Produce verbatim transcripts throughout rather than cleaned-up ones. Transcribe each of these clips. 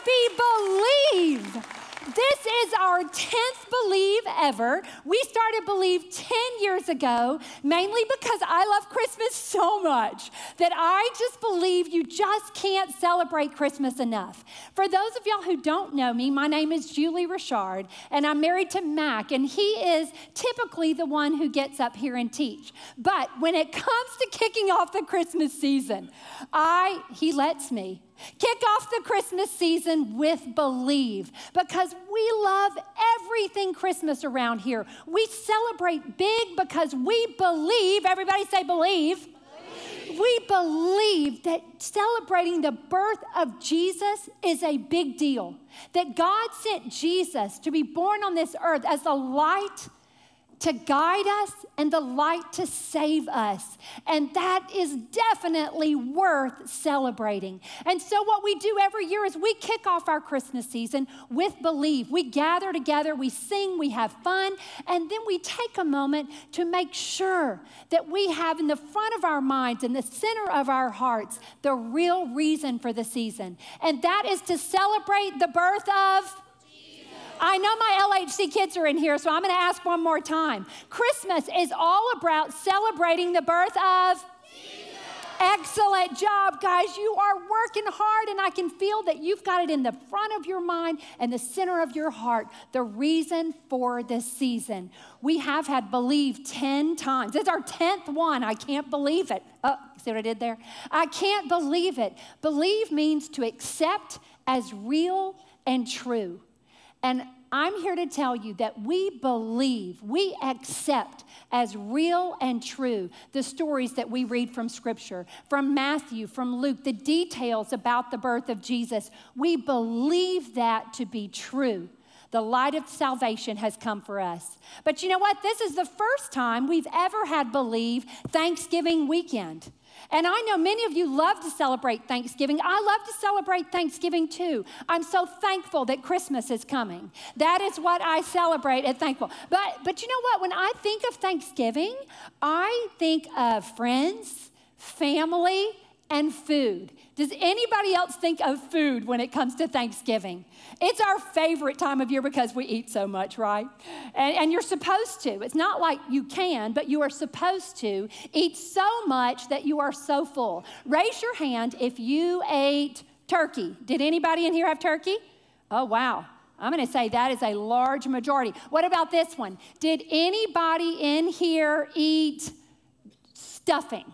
happy Believe. This is our tenth Believe ever. We started Believe ten years ago, mainly because I love Christmas so much that I just believe you just can't celebrate Christmas enough. For those of y'all who don't know me, my name is Julie Richard, and I'm married to Mac, and he is typically the one who gets up here and teach. But when it comes to kicking off the Christmas season, I, he lets me. Kick off the Christmas season with Believe, because we love everything Christmas around here. We celebrate big because we believe, everybody say believe. Believe. We believe that celebrating the birth of Jesus is a big deal, that God sent Jesus to be born on this earth as the light to guide us and the light to save us. And that is definitely worth celebrating. And so what we do every year is we kick off our Christmas season with Believe. We gather together, we sing, we have fun, and then we take a moment to make sure that we have in the front of our minds, in the center of our hearts, the real reason for the season. And that is to celebrate the birth of... I know my L H C kids are in here, so I'm going to ask one more time. Christmas is all about celebrating the birth of Jesus. Excellent job, guys. You are working hard, and I can feel that you've got it in the front of your mind and the center of your heart, the reason for this season. We have had Believe ten times. It's our tenth one. I can't believe it. Oh, see what I did there? I can't believe it. Believe means to accept as real and true. And I'm here to tell you that we believe, we accept as real and true the stories that we read from Scripture, from Matthew, from Luke, the details about the birth of Jesus. We believe that to be true. The light of salvation has come for us. But you know what? This is the first time we've ever had Believe Thanksgiving weekend. And I know many of you love to celebrate Thanksgiving. I love to celebrate Thanksgiving too. I'm so thankful that Christmas is coming. That is what I celebrate at Thankful. But, but you know what? When I think of Thanksgiving, I think of friends, family, and food. Does anybody else think of food when it comes to Thanksgiving? It's our favorite time of year because we eat so much, right? And, and you're supposed to. It's not like you can, but you are supposed to eat so much that you are so full. Raise your hand if you ate turkey. Did anybody in here have turkey? Oh, wow. I'm going to say that is a large majority. What about this one? Did anybody in here eat stuffing?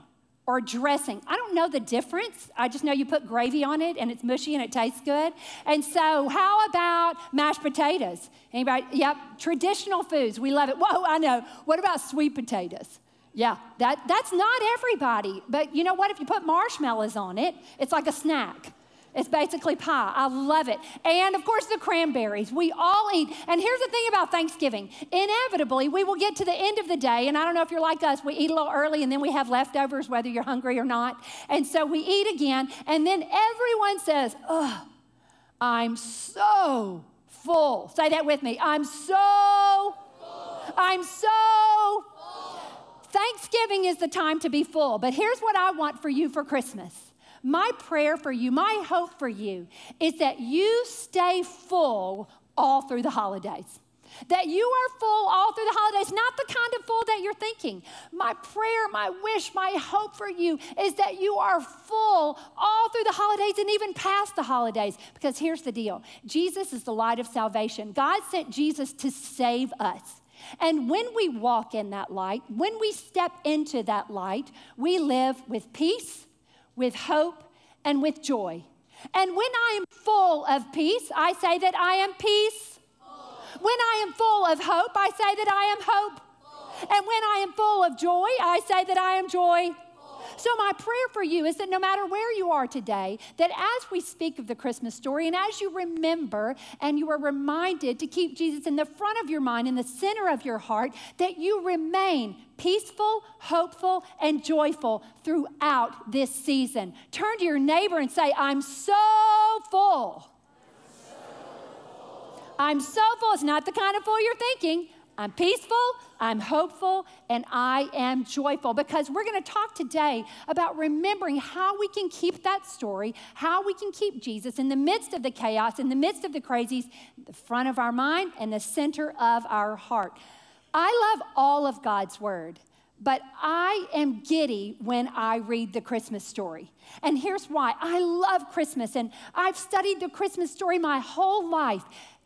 Or dressing. I don't know the difference. I just know you put gravy on it and it's mushy and it tastes good. And so how about mashed potatoes? Anybody? Yep, traditional foods. We love it. Whoa, I know. What about sweet potatoes? Yeah, that, that's not everybody. But you know what? If you put marshmallows on it, it's like a snack. It's basically pie. I love it. And of course, the cranberries. We all eat. And here's the thing about Thanksgiving. Inevitably, we will get to the end of the day. And I don't know if you're like us. We eat a little early and then we have leftovers, whether you're hungry or not. And so we eat again. And then everyone says, oh, I'm so full. Say that with me. I'm so full. I'm so full. Thanksgiving is the time to be full. But here's what I want for you for Christmas. My prayer for you, my hope for you, is that you stay full all through the holidays. That you are full all through the holidays, not the kind of full that you're thinking. My prayer, my wish, my hope for you is that you are full all through the holidays and even past the holidays. Because here's the deal. Jesus is the light of salvation. God sent Jesus to save us. And when we walk in that light, when we step into that light, we live with peace, with hope, and with joy. And when I am full of peace, I say that I am peace. Oh. When I am full of hope, I say that I am hope. Oh. And when I am full of joy, I say that I am joy. Oh. So my prayer for you is that no matter where you are today, that as we speak of the Christmas story, and as you remember, and you are reminded to keep Jesus in the front of your mind, in the center of your heart, that you remain peaceful, hopeful, and joyful throughout this season. Turn to your neighbor and say, I'm so full. I'm so full. I'm so full. It's not the kind of full you're thinking. I'm peaceful, I'm hopeful, and I am joyful, because we're going to talk today about remembering how we can keep that story, how we can keep Jesus in the midst of the chaos, in the midst of the crazies, the front of our mind and the center of our heart. I love all of God's word, but I am giddy when I read the Christmas story. And here's why. I love Christmas, and I've studied the Christmas story my whole life.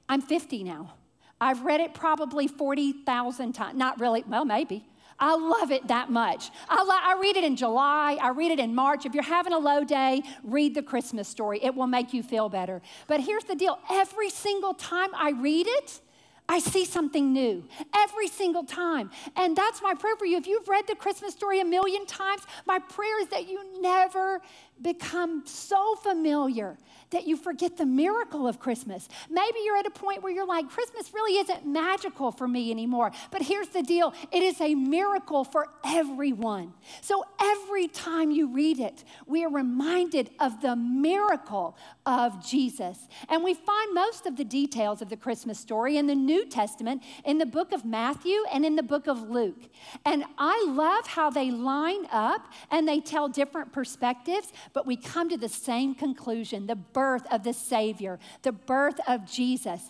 I'm fifty now. I've read it probably forty thousand times. Not really, well, maybe. I love it that much. I, lo- I read it in July. I read it in March. If you're having a low day, read the Christmas story. It will make you feel better. But here's the deal. Every single time I read it, I see something new every single time. And that's my prayer for you. If you've read the Christmas story a million times, my prayer is that you never become so familiar that you forget the miracle of Christmas. Maybe you're at a point where you're like, Christmas really isn't magical for me anymore. But here's the deal. It is a miracle for everyone. So every time you read it, we are reminded of the miracle of Jesus. And we find most of the details of the Christmas story in the New Testament, in the book of Matthew and in the book of Luke. And I love how they line up and they tell different perspectives, but we come to the same conclusion, the birth of the Savior, the birth of Jesus.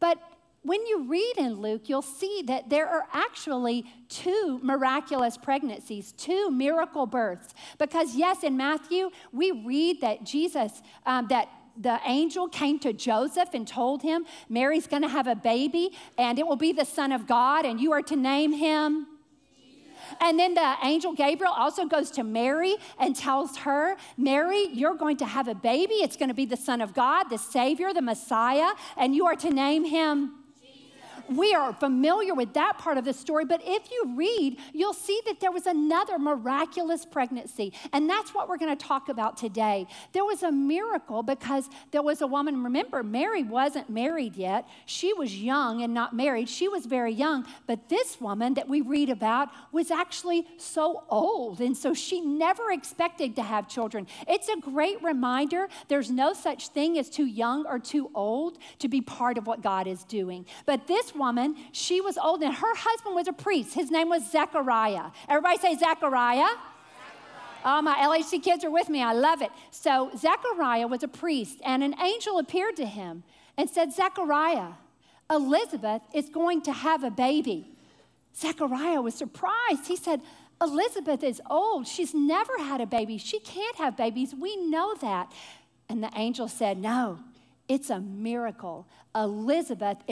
But when you read in Luke, you'll see that there are actually two miraculous pregnancies, two miracle births. Because yes, in Matthew, we read that Jesus, um, that the angel came to Joseph and told him, Mary's going to have a baby, and it will be the Son of God, and you are to name him. And then the angel Gabriel also goes to Mary and tells her, Mary, you're going to have a baby. It's going to be the Son of God, the Savior, the Messiah, and you are to name him. We are familiar with that part of the story, but if you read, you'll see that there was another miraculous pregnancy, and that's what we're going to talk about today. There was a miracle because there was a woman. Remember, Mary wasn't married yet. She was young and not married. She was very young, but this woman that we read about was actually so old, and so she never expected to have children. It's a great reminder. There's no such thing as too young or too old to be part of what God is doing, but this woman, she was old, and her husband was a priest. His name was Zechariah. Everybody say Zechariah. Zechariah. Oh, my L H C kids are with me. I love it. So Zechariah was a priest, and an angel appeared to him and said, Zechariah, Elizabeth is going to have a baby. Zechariah was surprised. He said, Elizabeth is old. She's never had a baby. She can't have babies. We know that. And the angel said, no, it's a miracle. Elizabeth